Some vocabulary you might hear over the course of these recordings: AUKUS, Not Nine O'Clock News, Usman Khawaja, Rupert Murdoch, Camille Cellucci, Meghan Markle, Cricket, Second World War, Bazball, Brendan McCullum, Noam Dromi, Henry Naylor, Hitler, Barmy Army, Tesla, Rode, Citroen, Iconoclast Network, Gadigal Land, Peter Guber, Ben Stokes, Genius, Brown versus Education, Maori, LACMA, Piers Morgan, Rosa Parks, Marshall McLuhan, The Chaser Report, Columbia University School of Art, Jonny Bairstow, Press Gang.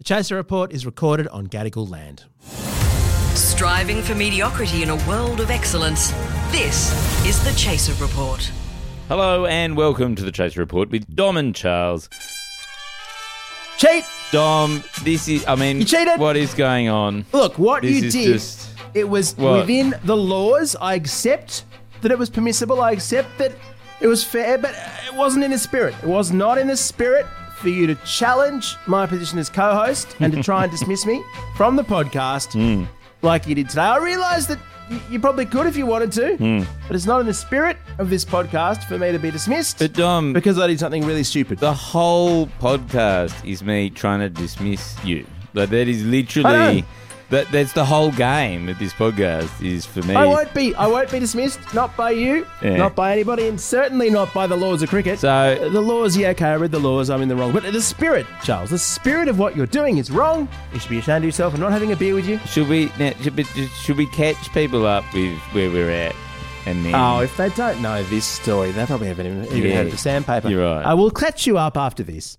The Chaser Report is recorded on Gadigal land. Striving for mediocrity in a world of excellence, this is The Chaser Report. Hello and welcome to The Chaser Report with Dom and Charles. Cheat! Dom, this is, you cheated! What is going on? Look, what this you did, just, it was what? Within the laws. I accept that it was permissible. I accept that it was fair, but it wasn't in the spirit. It was not in the spirit for you to challenge my position as co-host and to try and dismiss me from the podcast like you did today. I realise that you probably could if you wanted to, but it's not in the spirit of this podcast for me to be dismissed because I did something really stupid. The whole podcast is me trying to dismiss you. Like, that is literally... That's the whole game of this podcast is for me. I won't be dismissed, not by you, not by anybody, and certainly not by the laws of cricket. So the laws, I read the laws, I'm in the wrong. But the spirit, Charles, the spirit of what you're doing is wrong. You should be ashamed of yourself. I'm not having a beer with you. Should we catch people up with where we're at? And then, if they don't know this story, they probably haven't even heard of the sandpaper. You're right. I will catch you up after this.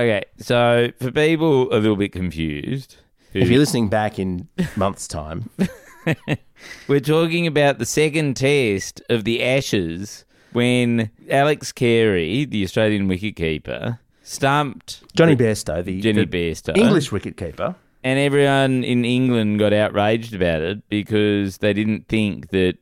Okay, so for people a little bit confused... If you're listening back in months' time... We're talking about the second test of the Ashes when Alex Carey, the Australian wicketkeeper, stumped... Jonny Bairstow, the English wicketkeeper. And everyone in England got outraged about it because they didn't think that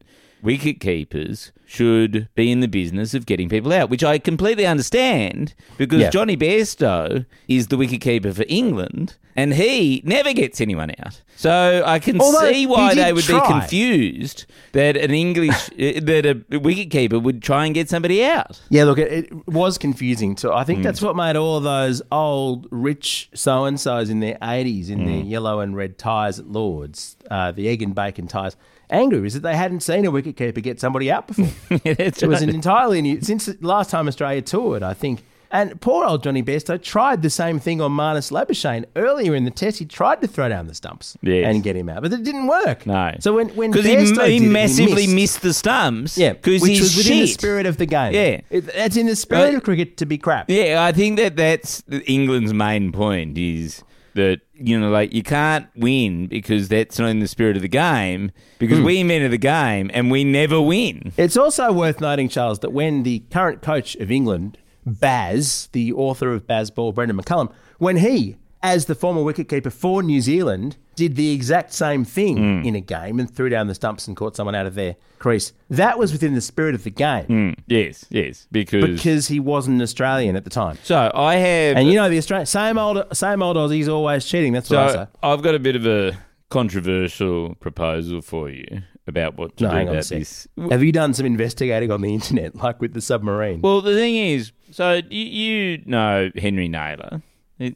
wicketkeepers should be in the business of getting people out, which I completely understand because Jonny Bairstow is the wicketkeeper for England and he never gets anyone out. So I can see why they would be confused that that a wicketkeeper would try and get somebody out. Yeah, look, it was confusing. So I think that's what made all those old rich so-and-sos in their 80s in their yellow and red ties at Lord's, the egg and bacon ties, angry is that they hadn't seen a wicketkeeper get somebody out before. It was an entirely new, since the last time Australia toured, I think. And poor old Jonny Bairstow tried the same thing on Marnus Labuschagne earlier in the test. He tried to throw down the stumps and get him out, but it didn't work. No. So when Bairstow he massively missed the stumps, because which was within the spirit of the game. Yeah, that's in the spirit of cricket to be crap. Yeah, I think that's England's main point is that, you can't win because that's not in the spirit of the game because we invented the game and we never win. It's also worth noting, Charles, that when the current coach of England, Baz, the author of Bazball, Brendan McCullum, when he, as the former wicketkeeper for New Zealand, did the exact same thing in a game and threw down the stumps and caught someone out of their crease, that was within the spirit of the game. Yes, because he wasn't an Australian at the time. So I have... And the Australian, same old Aussies always cheating, that's what I say. I've got a bit of a controversial proposal for you about what to do about this. Have you done some investigating on the internet, like with the submarine? Well, the thing is, so you know Henry Naylor...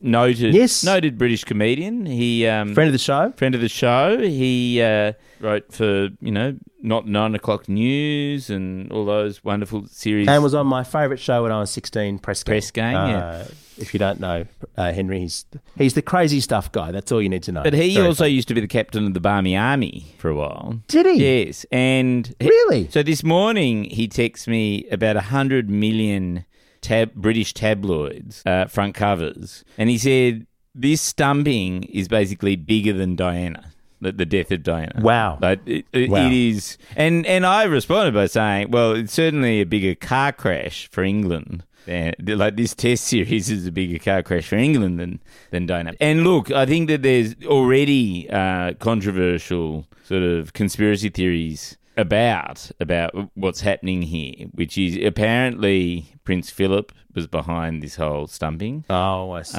Noted British comedian. He friend of the show. He wrote for Not 9 o'clock News and all those wonderful series. And was on my favourite show when I was 16, Press Gang. Press Gang. If you don't know Henry, he's the crazy stuff guy. That's all you need to know. But he also used to be the captain of the Barmy Army for a while. Did he? Yes. And really. So this morning he texts me about 100 million. British tabloids front covers, and he said this stumping is basically bigger than Diana, the death of Diana. Wow, it is. And I responded by saying, well, it's certainly a bigger car crash for England. Like this test series is a bigger car crash for England than Diana. And look, I think that there's already controversial sort of conspiracy theories about what's happening here, which is apparently Prince Philip was behind this whole stumping. Oh, I see.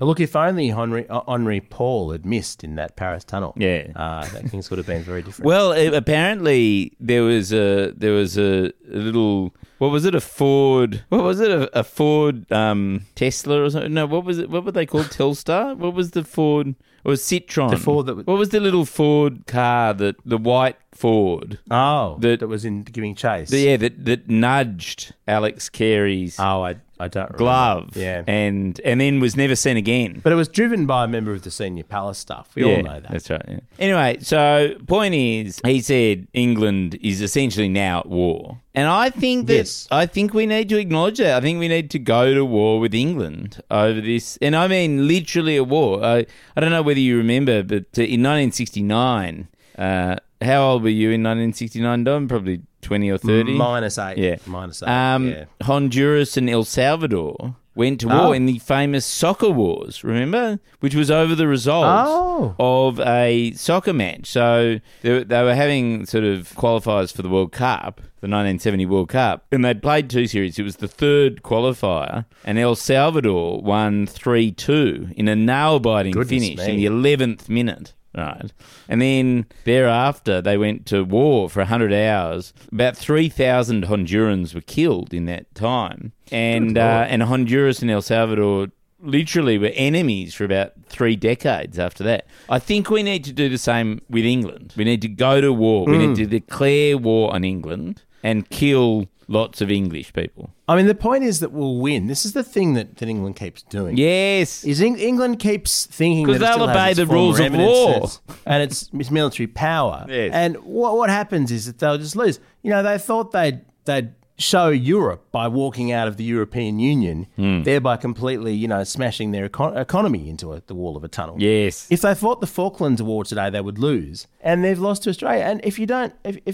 Look, if only Henry Paul had missed in that Paris tunnel, yeah, that things would have been very different. Well, apparently there was a little. What was it? A Ford? What was it? A Ford Tesla or something? No, what was it? What were they called? Telstar? What was the Ford? Or Citroen? The Ford that was... What was the little Ford car that the white Ford? Oh, that was in giving chase. That nudged Alex Carey's. Oh, I don't remember. Glove, yeah, and then was never seen again. But it was driven by a member of the senior palace staff. We all know that. That's right. Yeah. Anyway, so point is, he said England is essentially now at war, and I think that I think we need to acknowledge that. I think we need to go to war with England over this, and I mean literally a war. I don't know whether you remember, but in 1969, how old were you in 1969, Dom? Probably 20 or 30? -8. Yeah. -8, yeah. Honduras and El Salvador went to war in the famous soccer wars, remember? Which was over the results of a soccer match. So they were having sort of qualifiers for the World Cup, the 1970 World Cup, and they'd played two series. It was the third qualifier, and El Salvador won 3-2 in a nail-biting finish in the 11th minute. Right. And then thereafter, they went to war for 100 hours. About 3,000 Hondurans were killed in that time. And Honduras and El Salvador literally were enemies for about 3 decades after that. I think we need to do the same with England. We need to go to war. We need to declare war on England and kill lots of English people. I mean, the point is that we'll win. This is the thing that England keeps doing. Yes. Is England keeps thinking that it still has its former remnants. Because they'll obey the rules of war. And its military power. Yes. And what happens is that they'll just lose. You know, they thought they'd show Europe by walking out of the European Union, thereby completely, you know, smashing their economy into the wall of a tunnel. Yes. If they fought the Falklands War today, they would lose. And they've lost to Australia. And if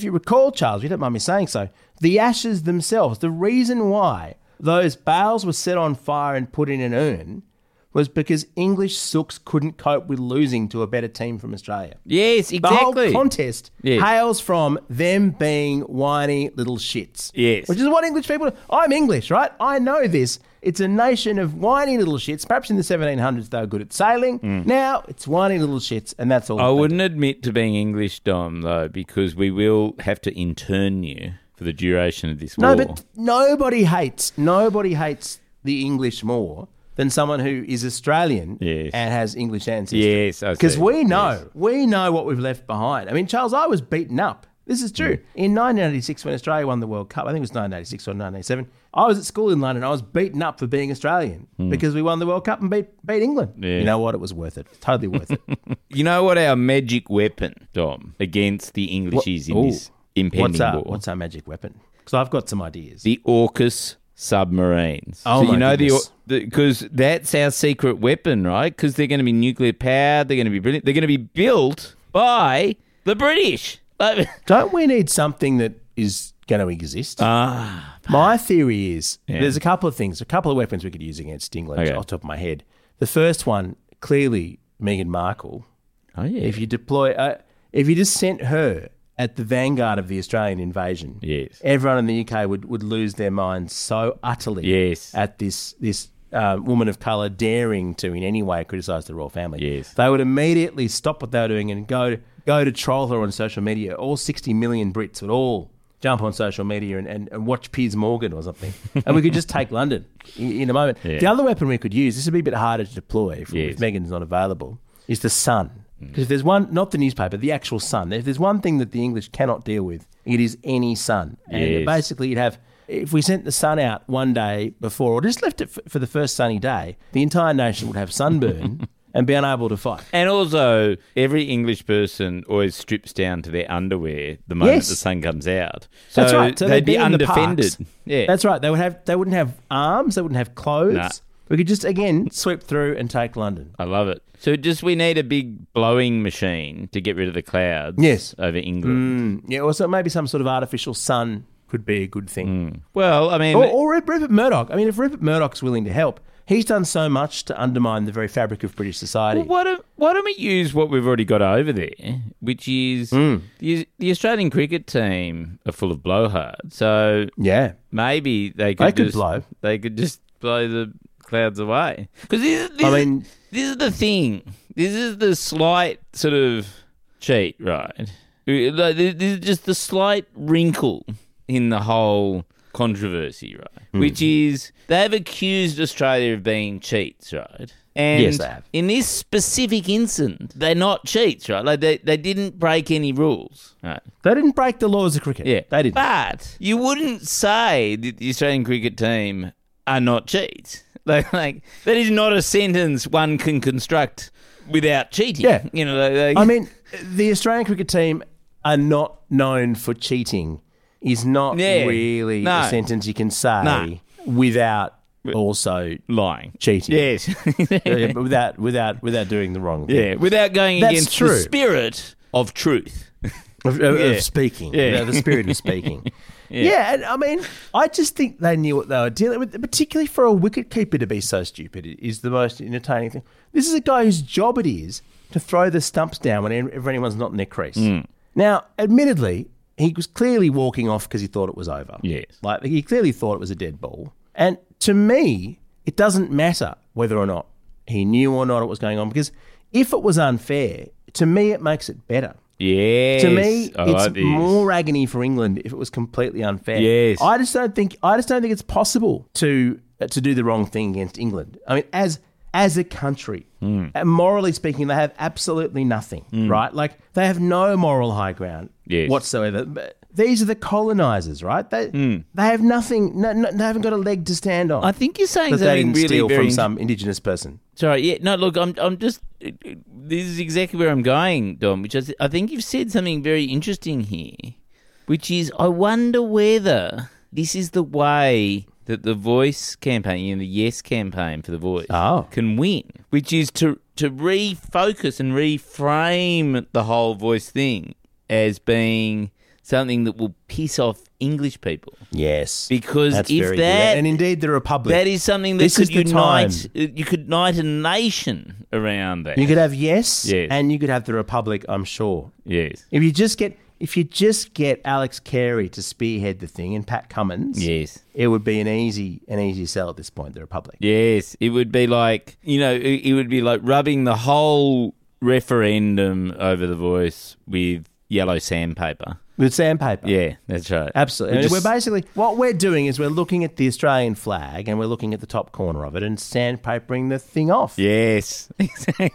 you recall, Charles, you don't mind me saying so, the ashes themselves, the reason why those bales were set on fire and put in an urn was because English sooks couldn't cope with losing to a better team from Australia. Yes, exactly. The whole contest hails from them being whiny little shits. Yes. Which is what English people do. I'm English, right? I know this. It's a nation of whiny little shits. Perhaps in the 1700s they were good at sailing. Now it's whiny little shits, and that's all. I wouldn't admit to being English, Dom, though, because we will have to intern you for the duration of this war. No, but nobody hates the English more than someone who is Australian and has English ancestry. Yes, I see. Because we know what we've left behind. I mean, Charles, I was beaten up. This is true. In 1986, when Australia won the World Cup, I think it was 1986 or 1987, I was at school in London. I was beaten up for being Australian because we won the World Cup and beat England. Yeah. You know what? It was worth it. Totally worth it. You know what our magic weapon, Dom, against the English is in this impending war? What's our magic weapon? Because I've got some ideas. The AUKUS submarines. Oh, so you know because that's our secret weapon, right? Because they're going to be nuclear powered. They're going to be brilliant. They're going to be built by the British. Don't we need something that is going to exist? My theory is there's a couple of things, a couple of weapons we could use against England off the top of my head. The first one, clearly Meghan Markle. Oh yeah. If you deploy, if you just sent her at the vanguard of the Australian invasion, everyone in the UK would lose their minds so utterly at this woman of colour daring to in any way criticise the royal family. Yes. They would immediately stop what they were doing and go to troll her on social media. All 60 million Brits would all jump on social media and watch Piers Morgan or something. And we could just take London in a moment. Yeah. The other weapon we could use, this would be a bit harder to deploy if Meghan's not available, is the sun. Because if there's one, not the newspaper, the actual sun. If there's one thing that the English cannot deal with, it is any sun. And basically you'd have, if we sent the sun out one day before or just left it for the first sunny day, the entire nation would have sunburn and be unable to fight. And also, every English person always strips down to their underwear the moment the sun comes out. So that's right. So they'd be undefended. Yeah. That's right. They wouldn't have arms. They wouldn't have clothes. Nah. We could just, again, sweep through and take London. I love it. So we need a big blowing machine to get rid of the clouds over England. Yeah, also maybe some sort of artificial sun could be a good thing. Well, I mean... Or Rupert Murdoch. I mean, if Rupert Murdoch's willing to help, he's done so much to undermine the very fabric of British society. Well, why don't we use what we've already got over there, which is the Australian cricket team are full of blowhards. So maybe they could just blow. They could just... blow the clouds away. Because this is the thing. This is the slight sort of cheat, right? Like, this is just the slight wrinkle in the whole controversy, right? Mm. Which is they've accused Australia of being cheats, right? And yes, they have. In this specific incident, they're not cheats, right? Like they didn't break any rules, right? They didn't break the laws of cricket. Yeah, they didn't. But you wouldn't say that the Australian cricket team are not cheats. Like that is not a sentence one can construct without cheating. Yeah, you know. I mean, the Australian cricket team are not known for cheating. Is not really a sentence you can say without also lying, cheating. Yes, yeah, but without doing the wrong thing. Yeah, without going against the spirit of truth of speaking. Yeah, the spirit of speaking. Yeah, and I mean, I just think they knew what they were dealing with. Particularly for a wicketkeeper to be so stupid is the most entertaining thing. This is a guy whose job it is to throw the stumps down whenever anyone's not in their crease. Mm. Now, admittedly, he was clearly walking off because he thought it was over. Yes. Like, he clearly thought it was a dead ball. And to me, it doesn't matter whether or not he knew or not it was going on, because if it was unfair, to me, it makes it better. Yes. To me, it's more agony for England if it was completely unfair. Yes. I just don't think it's possible to do the wrong thing against England. I mean, as a country, morally speaking, they have absolutely nothing, right? Like, they have no moral high ground whatsoever. But these are the colonisers, right? They have nothing. No, they haven't got a leg to stand on. I think you're saying that they didn't really steal from some Indigenous person. Sorry, yeah, no, look, I'm just. This is exactly where I'm going, Dom. Which is, I think you've said something very interesting here, which is I wonder whether this is the way that the Voice campaign, you know, the Yes campaign for the Voice, can win, which is to refocus and reframe the whole Voice thing as being something that will piss off English people. Yes. Because that's if that... And indeed the Republic. That is something that you could unite a nation around that. You could have yes, and you could have the Republic, I'm sure. Yes. If you just get Alex Carey to spearhead the thing and Pat Cummins, it would be an easy sell at this point, the Republic. Yes, it would be like, you know, it would be like rubbing the whole referendum over the Voice with yellow sandpaper. With sandpaper. Yeah, that's right. Absolutely. We're basically, what we're doing is we're looking at the Australian flag and we're looking at the top corner of it and sandpapering the thing off. Yes, exactly.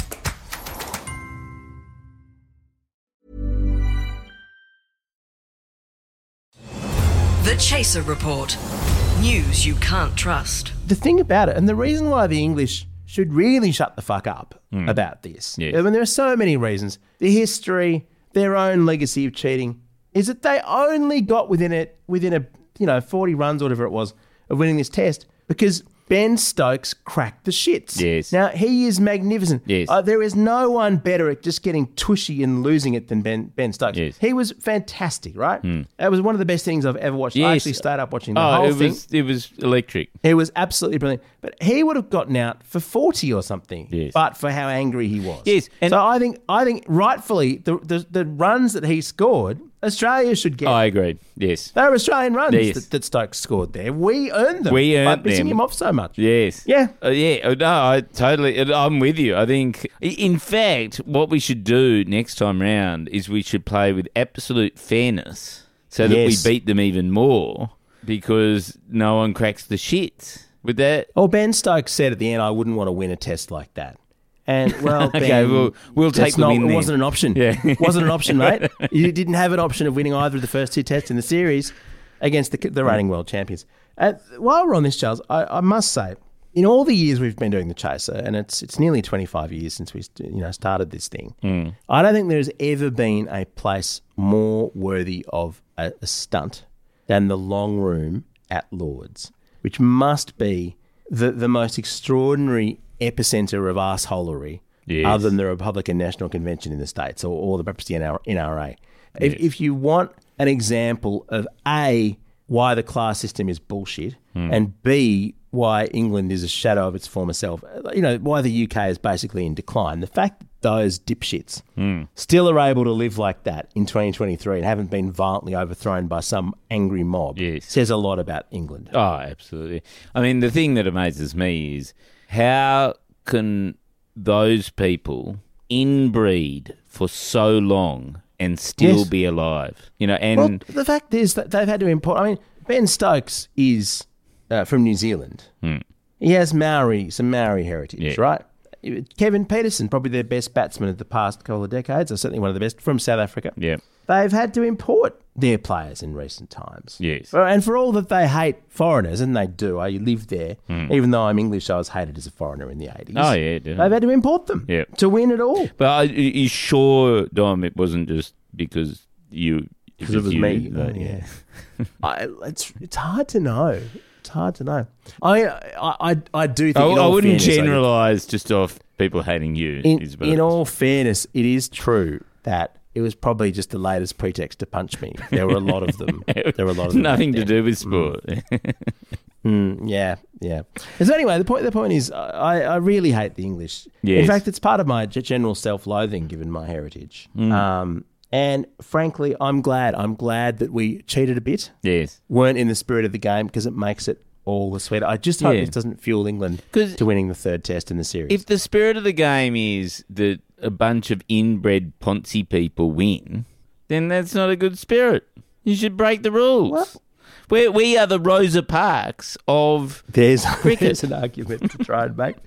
The Chaser Report. News you can't trust. The thing about it, and the reason why the English should really shut the fuck up about this. Yes. I mean, there are so many reasons. The history, their own legacy of cheating, is that they only got within a 40 runs or whatever it was of winning this test because Ben Stokes cracked the shits. Yes. Now, he is magnificent. Yes. There is no one better at just getting tushy and losing it than Ben Stokes. Yes. He was fantastic, right? Mm. That was one of the best things I've ever watched. Yes. I actually started up watching the whole thing. It was electric. It was absolutely brilliant. But he would have gotten out for 40 or something, but for how angry he was. Yes. And so I think rightfully the runs that he scored, Australia should get. I agreed. Yes, they were Australian runs that Stokes scored there. We earned them. We earned them by pissing him off so much. Yes. Yeah. I totally. I'm with you. I think, in fact, what we should do next time round is we should play with absolute fairness, so that we beat them even more because no one cracks the shit with that. Oh, Ben Stokes said at the end, "I wouldn't want to win a test like that." And, well, Ben, okay, we'll take them in there. It wasn't an option. Yeah. It wasn't an option, mate. You didn't have an option of winning either of the first two tests in the series against the reigning world champions. And while we're on this, Charles, I must say, in all the years we've been doing The Chaser, and it's nearly 25 years since we started this thing, I don't think there's ever been a place more worthy of a stunt than the long room at Lord's. which must be the most extraordinary epicenter of arseholery, yes, other than the Republican National Convention in the States or the perhaps the NRA. Yeah. If you want an example of A, why the class system is bullshit, and B, why England is a shadow of its former self, you know, why the UK is basically in decline, the fact that those dipshits still are able to live like that in 2023 and haven't been violently overthrown by some angry mob, yes, says a lot about England. Oh, absolutely. I mean, the thing that amazes me is how can those people inbreed for so long and still, yes, be alive? You know, and well, the fact is that they've had to import. I mean, Ben Stokes is from New Zealand. He has some Maori heritage, yeah, right? Kevin Peterson, probably their best batsman of the past couple of decades, or certainly one of the best, from South Africa. Yeah, they've had to import their players in recent times. Yes. And for all that they hate foreigners, and they do, I live there, even though I'm English, I was hated as a foreigner in the 80s. Oh, yeah. Definitely. They've had to import them, yeah, to win at all. But are you sure, Dom, it wasn't just because you... Because it was you, me. Though, yeah. It's hard to know. It's hard to know. I do think. I wouldn't generalise just off people hating you. In all fairness, it is true that it was probably just the latest pretext to punch me. There were a lot of them. Nothing to do with sport. Yeah. So anyway, the point is, I really hate the English. Yes. In fact, it's part of my general self-loathing given my heritage. And frankly, I'm glad that we cheated a bit. Yes. Weren't in the spirit of the game, because it makes it all the sweeter. I just hope this doesn't fuel England to winning the third test in the series. If the spirit of the game is that a bunch of inbred Ponzi people win, then that's not a good spirit. You should break the rules. What? We are the Rosa Parks of cricket. There's an argument to try and make.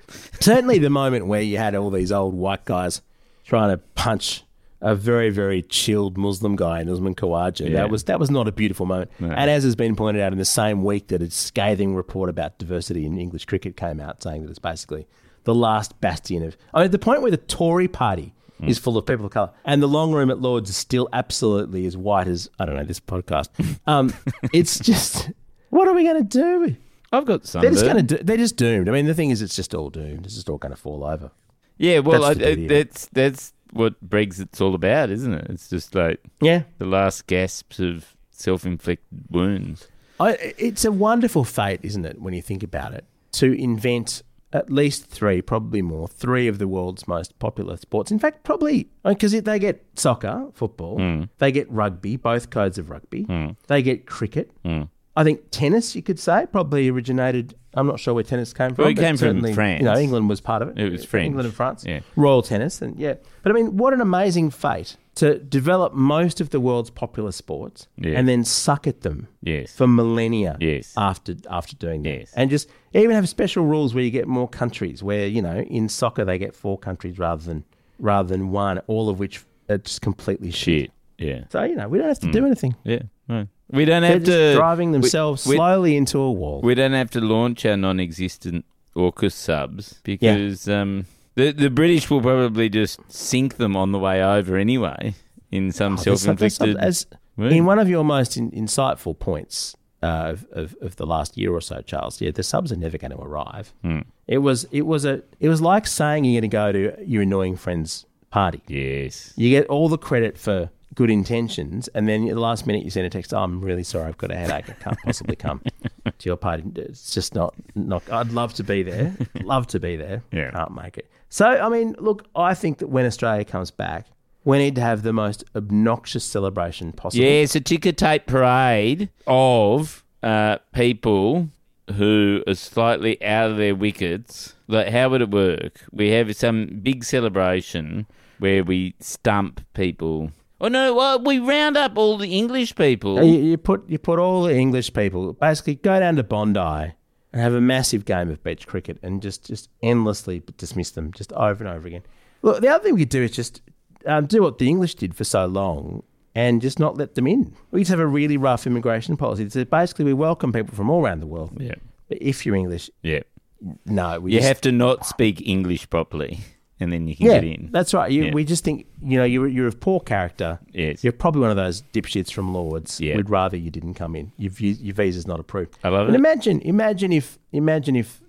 Certainly the moment where you had all these old white guys trying to punch a very, very chilled Muslim guy in Usman Khawaja. Yeah. That was not a beautiful moment. No. And as has been pointed out, in the same week that a scathing report about diversity in English cricket came out, saying that it's basically the last bastion of... I mean, the point where the Tory party is full of people of colour and the long room at Lord's is still absolutely as white as, I don't know, this podcast. It's just, what are we going to do? I've got some. They're just doomed. I mean, the thing is, it's just all doomed. It's just all going to fall over. Yeah, well, that's what Brexit's all about, isn't it? It's just like the last gasps of self-inflicted wounds. It's a wonderful fate, isn't it, when you think about it, to invent at least three of the world's most popular sports. In fact, probably, because they get soccer, football, they get rugby, both codes of rugby, they get cricket. I think tennis, you could say, probably originated... I'm not sure where tennis came from. Well, it came from France. You know, England was part of it. It was French. England and France. Yeah. Royal tennis. But, I mean, what an amazing fate to develop most of the world's popular sports and then suck at them for millennia after doing that. Yes. And just even have special rules where you get more countries, where, you know, in soccer they get 4 countries rather than one, all of which are just completely shit. Yeah. So, you know, we don't have to do anything. Yeah, no. We don't have to driving themselves slowly into a wall. We don't have to launch our non-existent AUKUS subs because the British will probably just sink them on the way over anyway in some self-inflicted. In one of your most insightful points of the last year or so, Charles, the subs are never going to arrive. It was like saying you're going to go to your annoying friend's party. Yes, you get all the credit for good intentions, and then at the last minute you send a text, I'm really sorry, I've got a headache, I can't possibly come to your party. It's just not I'd love to be there. Yeah. Can't make it. So, I mean, look, I think that when Australia comes back, we need to have the most obnoxious celebration possible. Yes, a ticker tape parade of people who are slightly out of their wickets. Like, how would it work? We have some big celebration where we stump people. Oh no! Well, we round up all the English people. You put all the English people. Basically, go down to Bondi and have a massive game of beach cricket, and just endlessly dismiss them, just over and over again. Look, the other thing we could do is just do what the English did for so long, and just not let them in. We just have a really rough immigration policy. So basically, we welcome people from all around the world. Yeah. But if you're English, no, you have to not speak English properly. and then you can get in. That's right. We just think, you're of poor character. Yes. You're probably one of those dipshits from Lords. Yeah. We'd rather you didn't come in. Your visa's not approved. I love it. And imagine if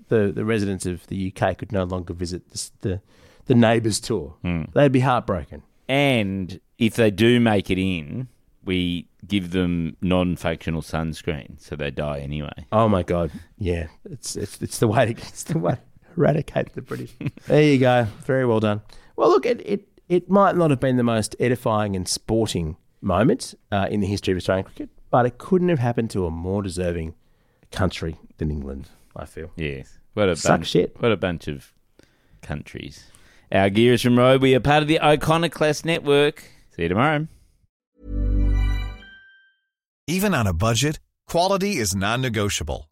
the residents of the UK could no longer visit the Neighbours tour. Mm. They'd be heartbroken. And if they do make it in, we give them non-functional sunscreen, so they die anyway. Oh my God! Yeah, it's the way to eradicate the British. There you go. Very well done. Well, look, it might not have been the most edifying and sporting moment in the history of Australian cricket, but it couldn't have happened to a more deserving country than England, I feel. Yes. What a bunch of countries. Our gear is from Rode. We are part of the Iconoclast Network. See you tomorrow. Even on a budget, quality is non-negotiable.